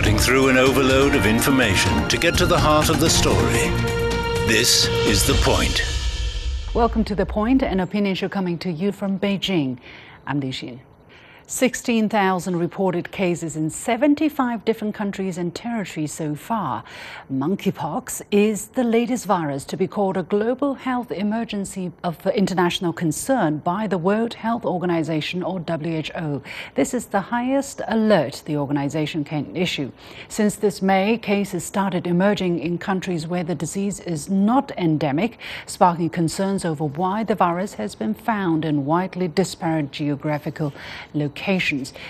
cutting through an overload of information to get to the heart of the story. This is The Point. Welcome to The Point, an opinion show coming to you from Beijing. I'm Li Xiang. 16,000 reported cases in 75 different countries and territories so far. Monkeypox is the latest virus to be called a global health emergency of international concern by the World Health Organization, or WHO. This is the highest alert the organization can issue. Since this May, cases started emerging in countries where the disease is not endemic, sparking concerns over why the virus has been found in widely disparate geographical locations.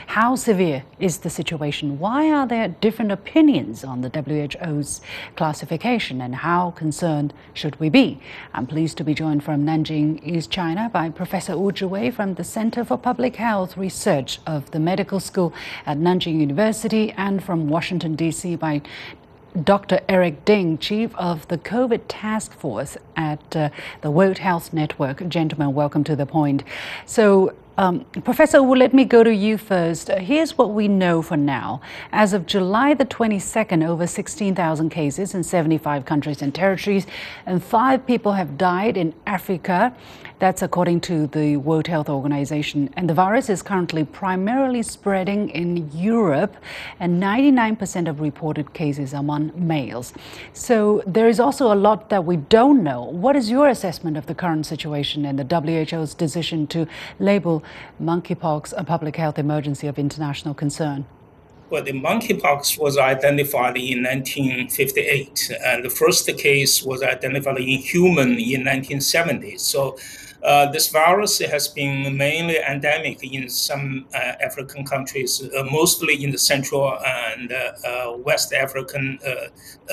How severe is the situation? Why are there different opinions on the WHO's classification, and how concerned should we be? I'm pleased to be joined from Nanjing, East China, by Professor Wu Jiewei from the Center for Public Health Research of the Medical School at Nanjing University, and from Washington, D.C. by Dr. Eric Ding, Chief of the COVID Task Force at the World Health Network. Gentlemen, welcome to The Point. So, Professor, well, let me go to you first. Here's what we know for now. As of July the 22nd, over 16,000 cases in 75 countries and territories, and 5 people have died in Africa. That's according to the World Health Organization. And the virus is currently primarily spreading in Europe, and 99% of reported cases among males. So there is also a lot that we don't know. What is your assessment of the current situation and the WHO's decision to label monkeypox a public health emergency of international concern? Well, the monkeypox was identified in 1958, and the first case was identified in human in 1970. So this virus has been mainly endemic in some African countries, mostly in the Central and West African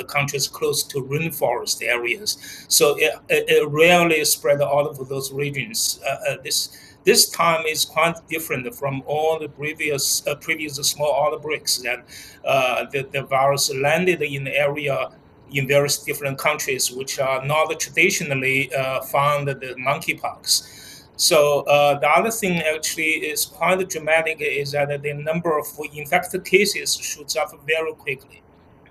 countries close to rainforest areas. So it rarely spread all of those regions. This time is quite different from all the previous small outbreaks that the virus landed in the area in various different countries, which are not traditionally found the monkeypox. So the other thing actually is quite dramatic is that the number of infected cases shoots up very quickly,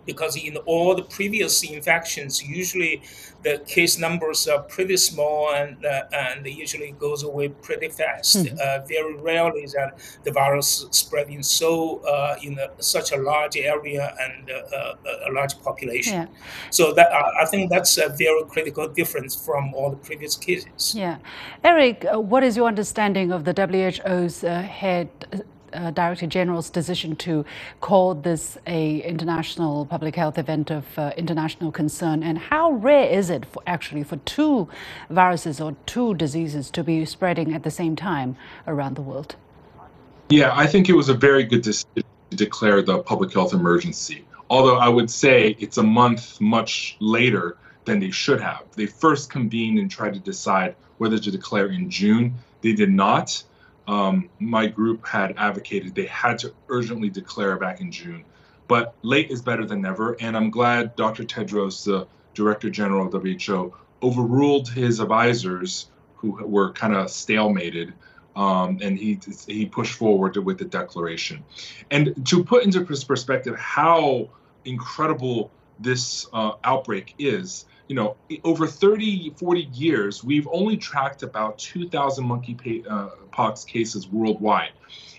because in all the previous infections, usually the case numbers are pretty small and usually goes away pretty fast. Mm-hmm. Very rarely is that the virus spreading so in such a large area and a large population. Yeah. So that I think that's a very critical difference from all the previous cases. Yeah, Eric, what is your understanding of the WHO's head? Director General's decision to call this a international public health event of international concern, and how rare is it for two viruses or two diseases to be spreading at the same time around the world? Yeah, I think it was a very good decision to declare the public health emergency, although I would say it's a month much later than they should have. They first convened and tried to decide whether to declare in June. They did not. My group had advocated they had to urgently declare back in June, but late is better than never. And I'm glad Dr. Tedros, the Director General of WHO, overruled his advisors who were kind of stalemated, and he pushed forward with the declaration. And to put into perspective how incredible this outbreak is, you know, over 30, 40 years, we've only tracked about 2,000 monkeypox cases worldwide.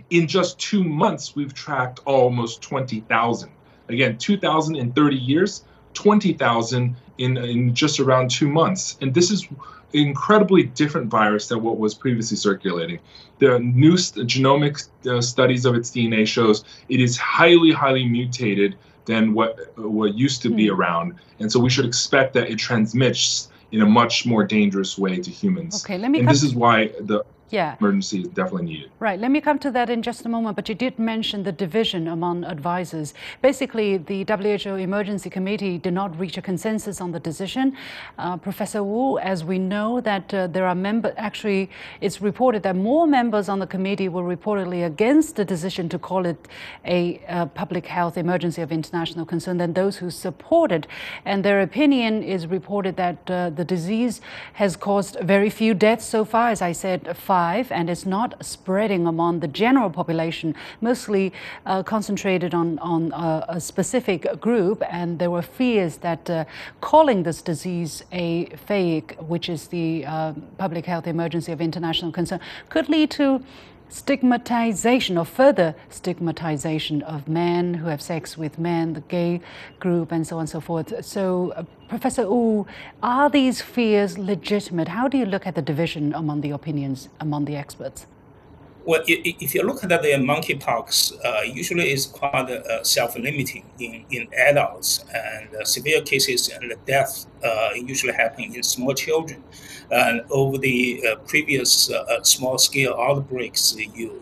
In just 2 months, we've tracked almost 20,000. Again, 2,000 in 30 years, 20,000 in just around 2 months. And this is an incredibly different virus than what was previously circulating. The new genomic studies of its DNA shows it is highly, highly mutated than what used to be around. And so we should expect that it transmits in a much more dangerous way to humans. Okay, this is why the emergency is definitely needed. Right, let me come to that in just a moment, but you did mention the division among advisors. Basically, the WHO Emergency Committee did not reach a consensus on the decision. Professor Wu, as we know that it's reported that more members on the committee were reportedly against the decision to call it a public health emergency of international concern than those who supported. And their opinion is reported that the disease has caused very few deaths so far, as I said, 5 survive and is not spreading among the general population, mostly concentrated on a specific group. And there were fears that calling this disease a FAIC, which is the public health emergency of international concern, could lead to stigmatization or further stigmatization of men who have sex with men, the gay group, and so on and so forth. So, Professor Wu, are these fears legitimate? How do you look at the division among the opinions, among the experts? Well, if you look at the monkeypox, usually it's quite self-limiting in adults, and severe cases and the death usually happen in small children. And over the previous small-scale outbreaks,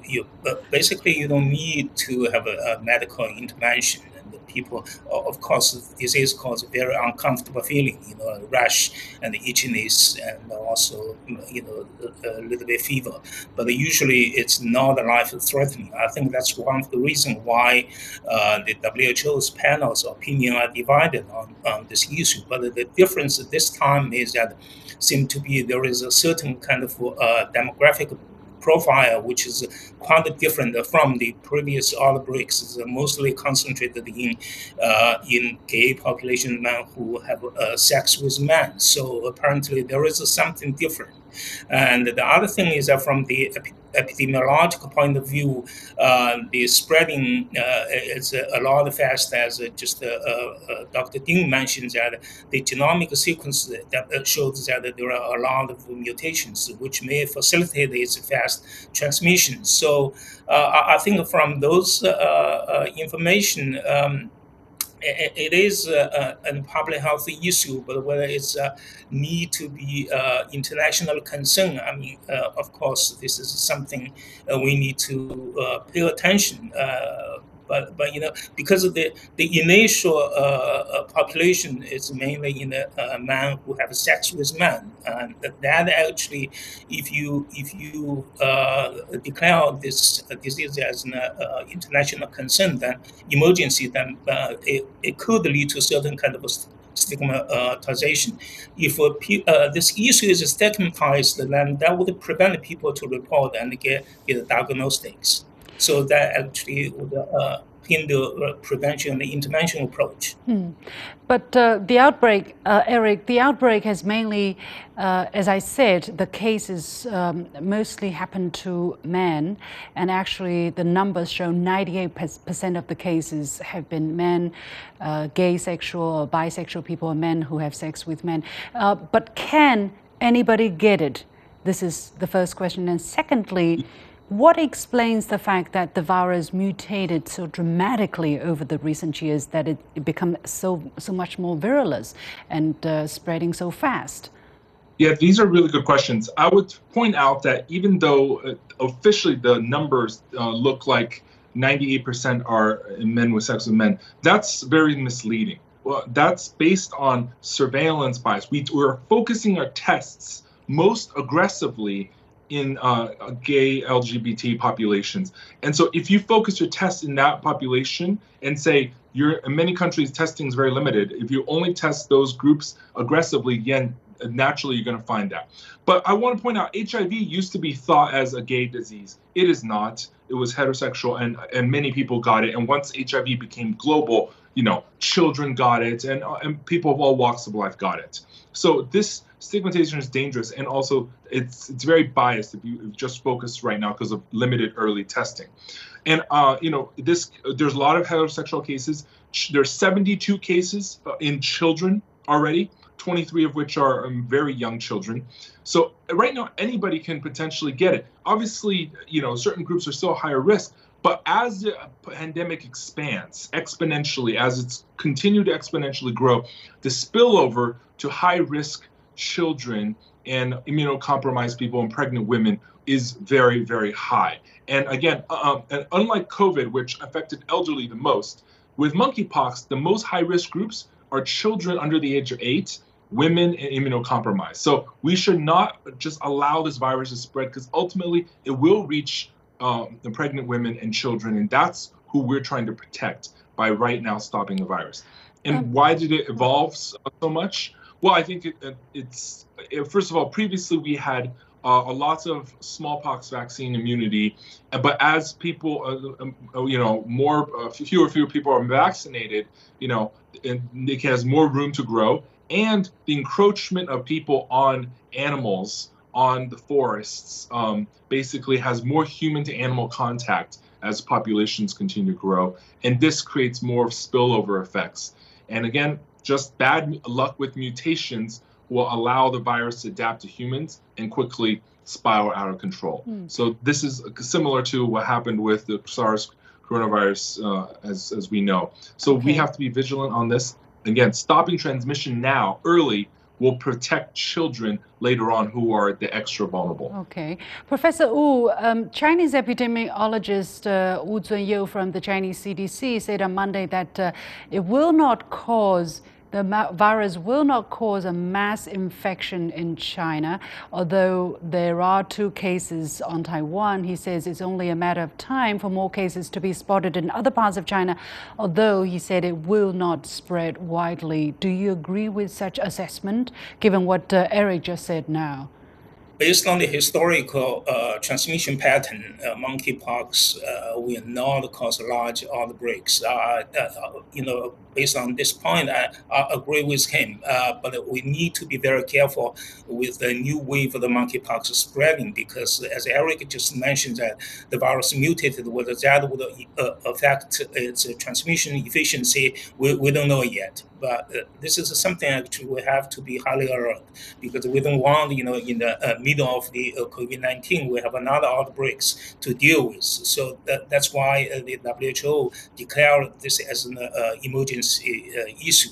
you basically you don't need to have a medical intervention. People, of course, disease causes very uncomfortable feeling, you know, rash and itchiness, and also, you know, a little bit fever. But usually it's not life-threatening. I think that's one of the reasons why the WHO's panel's opinion are divided on this issue. But the difference this time is that seems to be there is a certain kind of demographic profile, which is quite different from the previous outbreaks. It's mostly concentrated in gay population, men who have sex with men. So apparently there is something different. And the other thing is that from the epidemiological point of view, the spreading is a lot faster, as just Dr. Ding mentioned, that the genomic sequence that shows that there are a lot of mutations, which may facilitate its fast transmission. So I think from those information, it is a public health issue, but whether it's a need to be international concern, I mean, of course, this is something we need to pay attention. But you know, because of the initial population is mainly in the men who have sex with men, and that actually, if you declare this disease as an international concern, then emergency, then it could lead to certain kind of stigmatization. If this issue is stigmatized, then that would prevent people to report and get diagnostics. So that actually would hinder prevention and the intervention approach. But the outbreak, Eric, the outbreak has mainly, as I said, the cases mostly happen to men, and actually the numbers show 98% of the cases have been men, gay sexual or bisexual people, or men who have sex with men. But can anybody get it? This is the first question. And secondly, what explains the fact that the virus mutated so dramatically over the recent years that it became so much more virulent and spreading so fast? Yeah, these are really good questions. I would point out that even though officially the numbers look like 98% are men with sex with men, that's very misleading. Well, that's based on surveillance bias. We're focusing our tests most aggressively in gay LGBT populations. And so if you focus your tests in that population and say, in many countries, testing is very limited. If you only test those groups aggressively, again, naturally, you're going to find that. But I want to point out, HIV used to be thought as a gay disease. It is not. It was heterosexual, and many people got it. And once HIV became global, you know, children got it, and people of all walks of life got it. So this stigmatization is dangerous, and also it's very biased if you just focus right now because of limited early testing. And you know, there's a lot of heterosexual cases. There's 72 cases in children already, 23 of which are very young children. So right now, anybody can potentially get it. Obviously, you know, certain groups are still higher risk. But as the pandemic expands exponentially, as it's continued to exponentially grow, the spillover to high-risk children and immunocompromised people and pregnant women is very, very high. And again, and unlike COVID, which affected elderly the most, with monkeypox, the most high-risk groups are children under the age of 8, women, and immunocompromised. So we should not just allow this virus to spread, because ultimately it will reach the pregnant women and children, and that's who we're trying to protect by right now stopping the virus. And why did it evolve so much? Well, I think it's first of all, previously we had lots of smallpox vaccine immunity. But as people, fewer people are vaccinated, it has more room to grow. And the encroachment of people on animals, on the forests, basically has more human-to-animal contact as populations continue to grow. And this creates more spillover effects. And again, just bad luck with mutations will allow the virus to adapt to humans and quickly spiral out of control. So this is similar to what happened with the SARS coronavirus, as we know. So we have to be vigilant on this. Again, stopping transmission now, early, will protect children later on who are the extra vulnerable. Okay. Professor Wu, Chinese epidemiologist Wu Zunyou from the Chinese CDC said on Monday that the virus will not cause a mass infection in China, although there are 2 cases on Taiwan. He says it's only a matter of time for more cases to be spotted in other parts of China, although he said it will not spread widely. Do you agree with such assessment, given what Eric just said now? Based on the historical transmission pattern, monkeypox will not cause large outbreaks. Based on this point, I agree with him. But we need to be very careful with the new wave of the monkeypox spreading, because, as Eric just mentioned, that the virus mutated. Whether that would affect its transmission efficiency, we don't know yet. But this is something actually we have to be highly alert, because we don't want, in the middle of the COVID-19, we have another outbreaks to deal with. So that's why the WHO declared this as an emergency issue.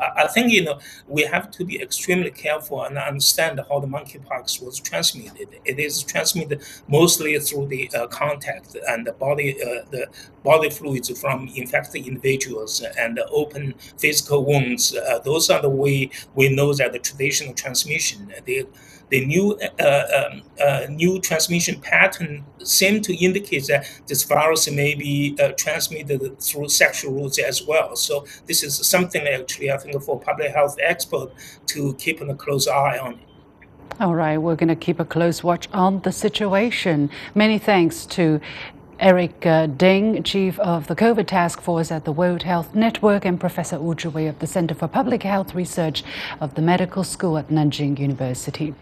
I think we have to be extremely careful and understand how the monkeypox was transmitted. It is transmitted mostly through the contact and the body fluids from infected individuals and the open physical wounds. Those are the way we know that the traditional transmission. The new transmission pattern seems to indicate that this virus may be transmitted through sexual routes as well. So this is something actually I think for public health experts to keep a close eye on. All right, we're going to keep a close watch on the situation. Many thanks to Eric Ding, Chief of the COVID Task Force at the World Health Network, and Professor Wu Jiewei of the Center for Public Health Research of the Medical School at Nanjing University.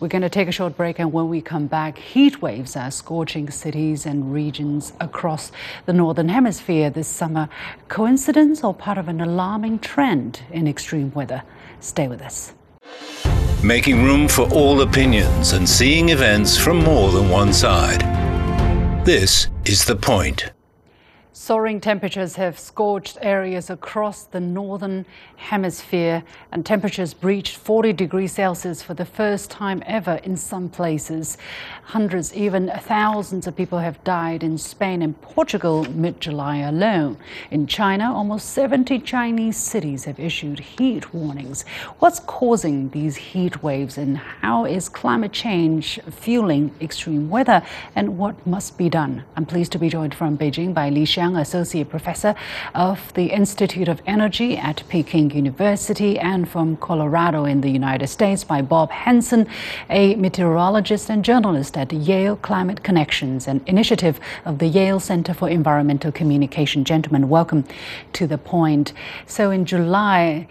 We're going to take a short break, and when we come back, heat waves are scorching cities and regions across the Northern Hemisphere this summer. Coincidence or part of an alarming trend in extreme weather? Stay with us. Making room for all opinions and seeing events from more than one side. This is The Point. Soaring temperatures have scorched areas across the Northern Hemisphere, and temperatures breached 40 degrees Celsius for the first time ever in some places. Hundreds, even thousands of people have died in Spain and Portugal mid-July alone. In China, almost 70 Chinese cities have issued heat warnings. What's causing these heat waves, and how is climate change fueling extreme weather, and what must be done? I'm pleased to be joined from Beijing by Li Xiang, Associate Professor of the Institute of Energy at Peking University, and from Colorado in the United States by Bob Henson, a meteorologist and journalist at Yale Climate Connections, an initiative of the Yale Center for Environmental Communication. Gentlemen, welcome to The Point. So in July,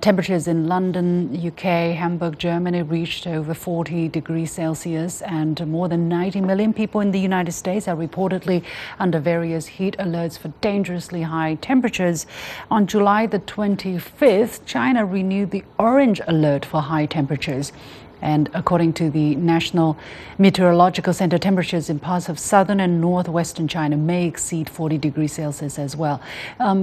temperatures in London, UK, Hamburg, Germany reached over 40 degrees Celsius, and more than 90 million people in the United States are reportedly under various heat alerts for dangerously high temperatures. On July the 25th, China renewed the orange alert for high temperatures. And according to the National Meteorological Center, temperatures in parts of southern and northwestern China may exceed 40 degrees Celsius as well.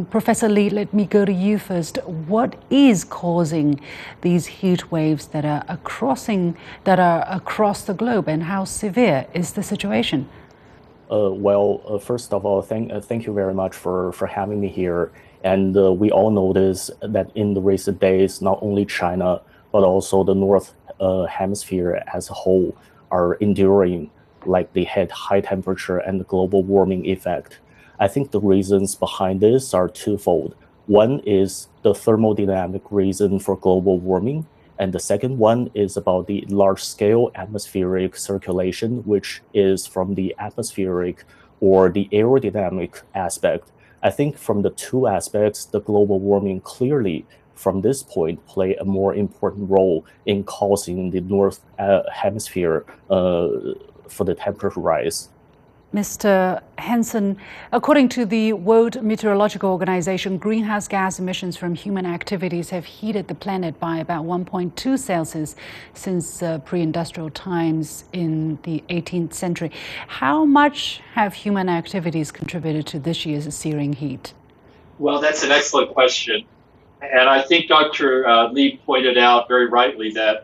Professor Li, let me go to you first. What is causing these heat waves that are across the globe, and how severe is the situation? First of all, thank you very much for having me here. And we all notice that in the recent days, not only China, but also the North Hemisphere as a whole are enduring like they had high temperature and the global warming effect. I think the reasons behind this are twofold. One is the thermodynamic reason for global warming, And the second one is about the large-scale atmospheric circulation, which is from the atmospheric or the aerodynamic aspect. I think from the two aspects, the global warming clearly, from this point, play a more important role in causing the North Hemisphere for the temperature rise. Mr. Henson, according to the World Meteorological Organization, greenhouse gas emissions from human activities have heated the planet by about 1.2 Celsius since pre-industrial times in the 18th century. How much have human activities contributed to this year's searing heat? Well, that's an excellent question. And I think Dr. Li pointed out very rightly that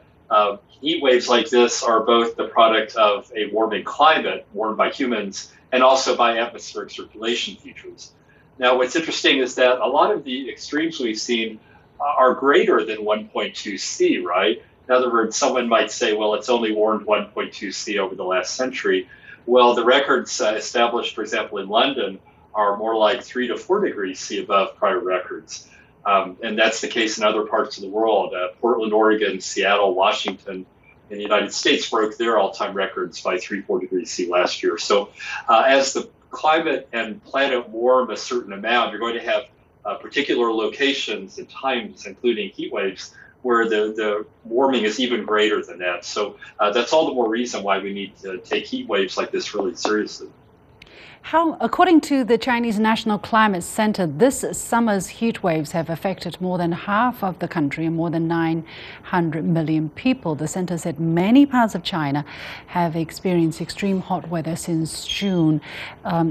heat waves like this are both the product of a warming climate, warmed by humans, and also by atmospheric circulation features. Now, what's interesting is that a lot of the extremes we've seen are greater than 1.2 C, right? In other words, someone might say, well, it's only warmed 1.2 C over the last century. Well, the records established, for example, in London are more like 3 to 4 degrees C above prior records. And that's the case in other parts of the world. Portland, Oregon, Seattle, Washington, in the United States broke their all-time records by 3-4 degrees C last year. So as the climate and planet warm a certain amount, you're going to have particular locations and times, including heat waves, where the warming is even greater than that. So that's all the more reason why we need to take heat waves like this really seriously. How, according to the Chinese National Climate Center, this summer's heat waves have affected more than half of the country and more than 900 million people. The center said many parts of China have experienced extreme hot weather since June.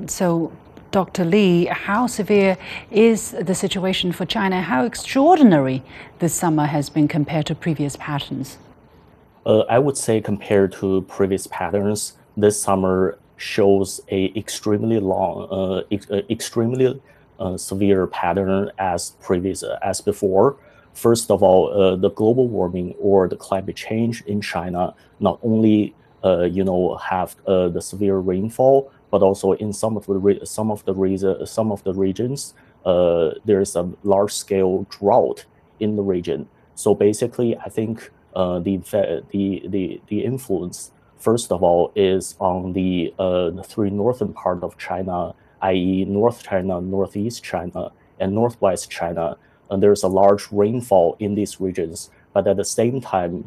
So, Dr. Li, how severe is the situation for China? How extraordinary this summer has been compared to previous patterns? I would say compared to previous patterns, this summer shows a extremely long, severe pattern as before. First of all, the global warming or the climate change in China not only have the severe rainfall, but also in some of the regions there is a large scale drought in the region. So basically, I think the influence, first of all, is on the three northern part of China, i.e. North China, Northeast China, and Northwest China. And there's a large rainfall in these regions. But at the same time,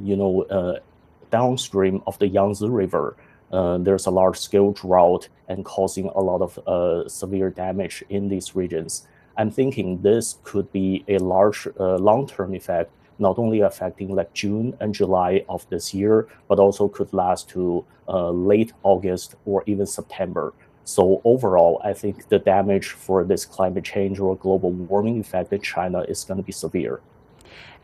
downstream of the Yangtze River, there's a large-scale drought and causing a lot of severe damage in these regions. I'm thinking this could be a large long-term effect, not only affecting like June and July of this year, but also could last to late August or even September. So overall, I think the damage for this climate change or global warming effect in China is going to be severe.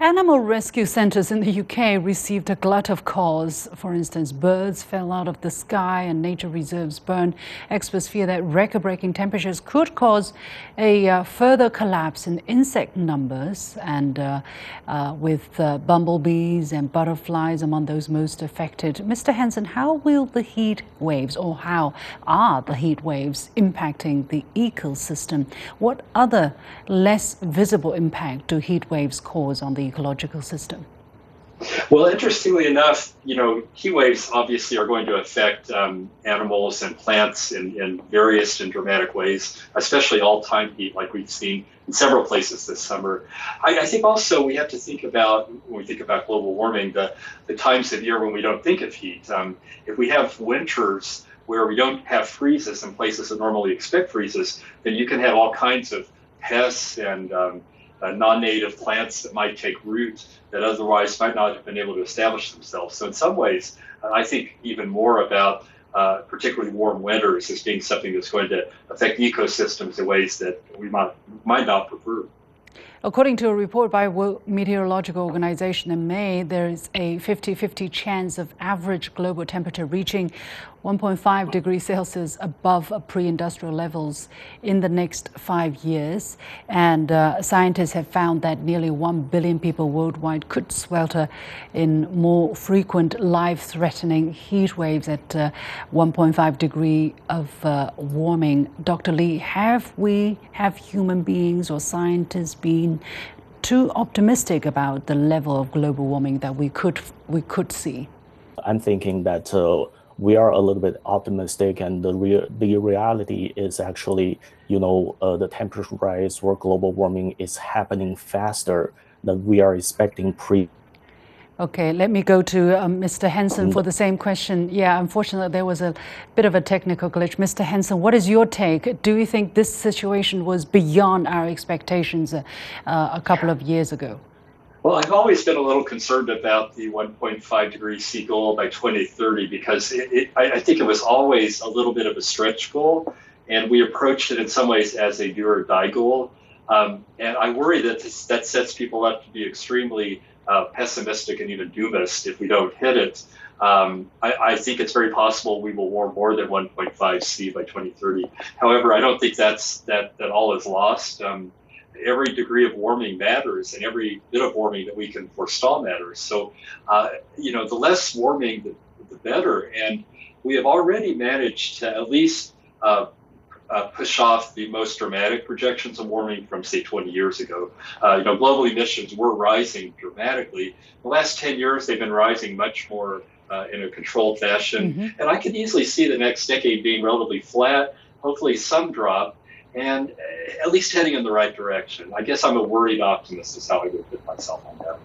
Animal rescue centers in the UK received a glut of calls. For instance, birds fell out of the sky and nature reserves burned. Experts fear that record-breaking temperatures could cause a further collapse in insect numbers, and with bumblebees and butterflies among those most affected. Mr. Henson, how will the heat waves, or how are the heat waves impacting the ecosystem? What other less visible impact do heat waves cause on the ecological system? Well, interestingly enough, heat waves obviously are going to affect animals and plants in various and dramatic ways, especially all-time heat, like we've seen in several places this summer. I think also we have to think about, when we think about global warming, the times of year when we don't think of heat. If we have winters where we don't have freezes in places that normally expect freezes, then you can have all kinds of pests and non-native plants that might take root that otherwise might not have been able to establish themselves. So in some ways, I think even more about particularly warm winters as being something that's going to affect ecosystems in ways that we might not prefer. According to a report by World Meteorological Organization in May, there is a 50-50 chance of average global temperature reaching 1.5 degrees Celsius above pre-industrial levels in the next 5 years. And scientists have found that nearly 1 billion people worldwide could swelter in more frequent life-threatening heat waves at 1.5 degree of warming. Dr. Li, have human beings or scientists been too optimistic about the level of global warming that we could see? I'm thinking that we are a little bit optimistic, and the reality is actually, the temperature rise or global warming is happening faster than we are expecting pre. Okay, let me go to Mr. Henson for the same question. Yeah, unfortunately, there was a bit of a technical glitch. Mr. Henson, what is your take? Do you think this situation was beyond our expectations a couple of years ago? Well, I've always been a little concerned about the 1.5 degree C goal by 2030 because I think it was always a little bit of a stretch goal, and we approached it in some ways as a do or die goal. And I worry that that sets people up to be extremely pessimistic and even doomist if we don't hit it. I think it's very possible we will warm more than 1.5 C by 2030. However, I don't think that all is lost. Every degree of warming matters, and every bit of warming that we can forestall matters. So, the less warming, the better. And we have already managed to at least push off the most dramatic projections of warming from, say, 20 years ago. Global emissions were rising dramatically. The last 10 years, they've been rising much more in a controlled fashion. Mm-hmm. And I can easily see the next decade being relatively flat, hopefully some drop, and at least heading in the right direction. I guess I'm a worried optimist is how I would put myself on that.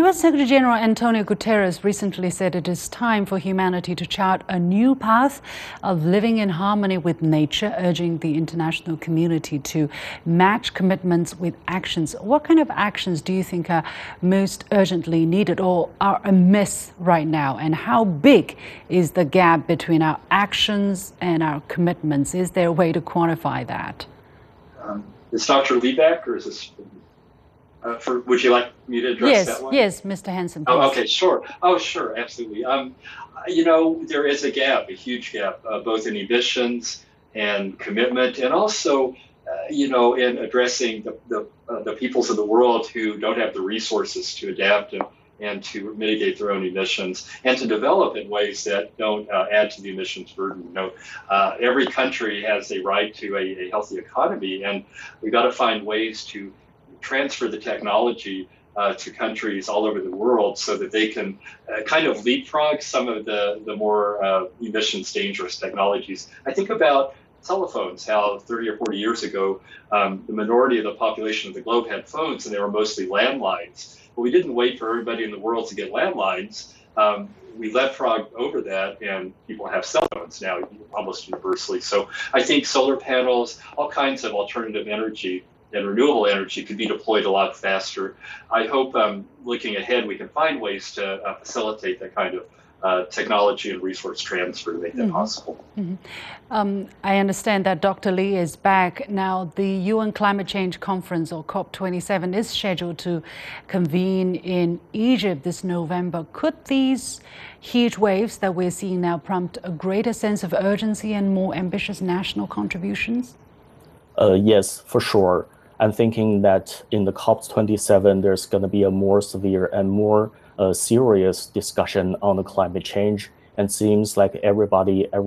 U.S. Secretary General Antonio Guterres recently said it is time for humanity to chart a new path of living in harmony with nature, urging the international community to match commitments with actions. What kind of actions do you think are most urgently needed or are amiss right now? And how big is the gap between our actions and our commitments? Is there a way to quantify that? Is Dr. Liebeck or is this... would you like me to address that one? Yes, Mr. Henson, please. Oh, okay, sure. Oh, sure, absolutely. There is a gap, a huge gap, both in emissions and commitment, and also, in addressing the peoples of the world who don't have the resources to adapt and to mitigate their own emissions and to develop in ways that don't add to the emissions burden. Every country has a right to a healthy economy, and we've got to find ways to transfer the technology to countries all over the world so that they can kind of leapfrog some of the more emissions dangerous technologies. I think about telephones, how 30 or 40 years ago, the minority of the population of the globe had phones and they were mostly landlines. But we didn't wait for everybody in the world to get landlines. We leapfrogged over that, and people have cell phones now almost universally. So I think solar panels, all kinds of alternative energy and renewable energy could be deployed a lot faster. I hope looking ahead, we can find ways to facilitate that kind of technology and resource transfer to make that possible. Mm-hmm. I understand that Dr. Li is back. Now, the UN Climate Change Conference, or COP27, is scheduled to convene in Egypt this November. Could these heat waves that we're seeing now prompt a greater sense of urgency and more ambitious national contributions? Yes, for sure. I'm thinking that in the COP27, there's going to be a more severe and more serious discussion on the climate change. And seems like every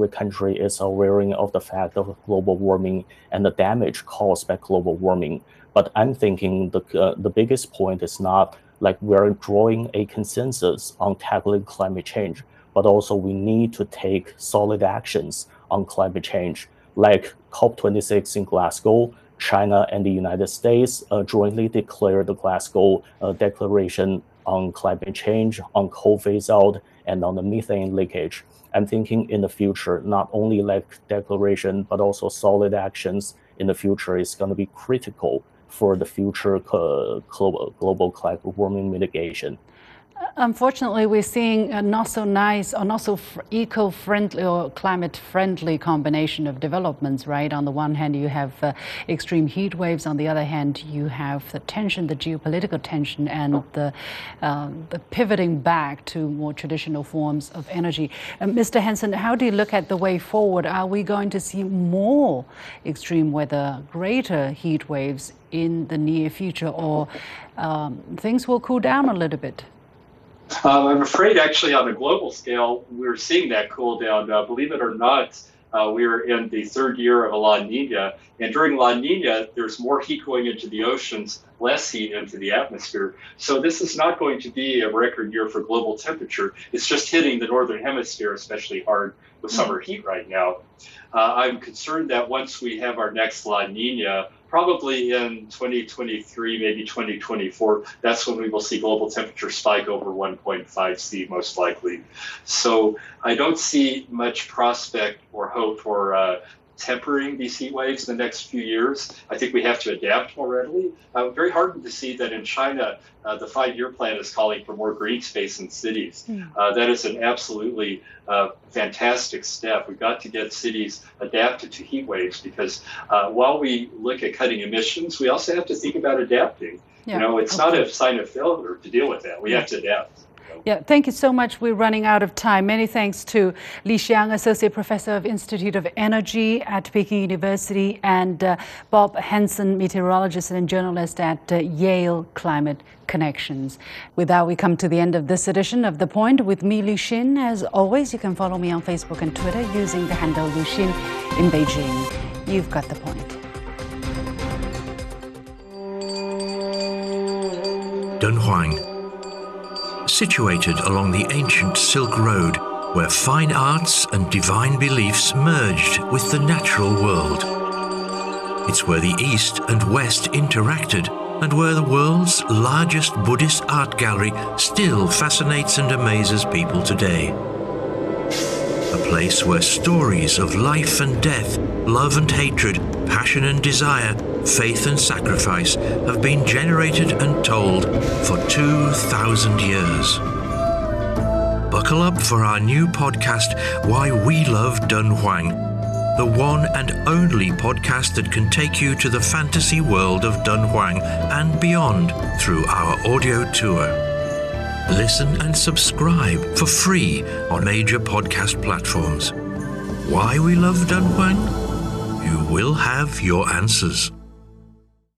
country is aware of the fact of global warming and the damage caused by global warming. But I'm thinking the biggest point is not like we're drawing a consensus on tackling climate change, but also we need to take solid actions on climate change. Like COP26 in Glasgow, China and the United States jointly declared the Glasgow Declaration on climate change, on coal phase-out, and on the methane leakage. I'm thinking in the future, not only like declaration, but also solid actions in the future is going to be critical for the future global climate warming mitigation. Unfortunately, we're seeing a not so nice or not so eco-friendly or climate-friendly combination of developments, right? On the one hand, you have extreme heat waves. On the other hand, you have the tension, the geopolitical tension, and the pivoting back to more traditional forms of energy. Mr. Henson, how do you look at the way forward? Are we going to see more extreme weather, greater heat waves in the near future, or things will cool down a little bit? I'm afraid, actually, on a global scale, we're seeing that cool down. Believe it or not, We are in the third year of a La Niña, and during La Niña, there's more heat going into the oceans, less heat into the atmosphere. So this is not going to be a record year for global temperature. It's just hitting the northern hemisphere especially hard with summer heat right now. I'm concerned that once we have our next La Niña, probably in 2023, maybe 2024, that's when we will see global temperature spike over 1.5°C most likely. So I don't see much prospect or hope for tempering these heat waves in the next few years. I think we have to adapt more readily. I'm very heartened to see that in China, the five-year plan is calling for more green space in cities. That is an absolutely fantastic step. We've got to get cities adapted to heat waves because while we look at cutting emissions, we also have to think about adapting. Yeah. You know, it's not a sign of failure to deal with that. We have to adapt. Yeah, thank you so much. We're running out of time. Many thanks to Li Xiang, Associate Professor of Institute of Energy at Peking University, and Bob Henson, meteorologist and journalist at Yale Climate Connections. With that, we come to the end of this edition of The Point with me, Li Xin. As always, you can follow me on Facebook and Twitter using the handle Li Xin in Beijing. You've got The Point. Dunhuang. Situated along the ancient Silk Road, where fine arts and divine beliefs merged with the natural world. It's where the East and West interacted, and where the world's largest Buddhist art gallery still fascinates and amazes people today. A place where stories of life and death, love and hatred, passion and desire, faith and sacrifice have been generated and told for 2,000 years. Buckle up for our new podcast, Why We Love Dunhuang, the one and only podcast that can take you to the fantasy world of Dunhuang and beyond through our audio tour. Listen and subscribe for free on major podcast platforms. Why We Love Dunhuang? You will have your answers.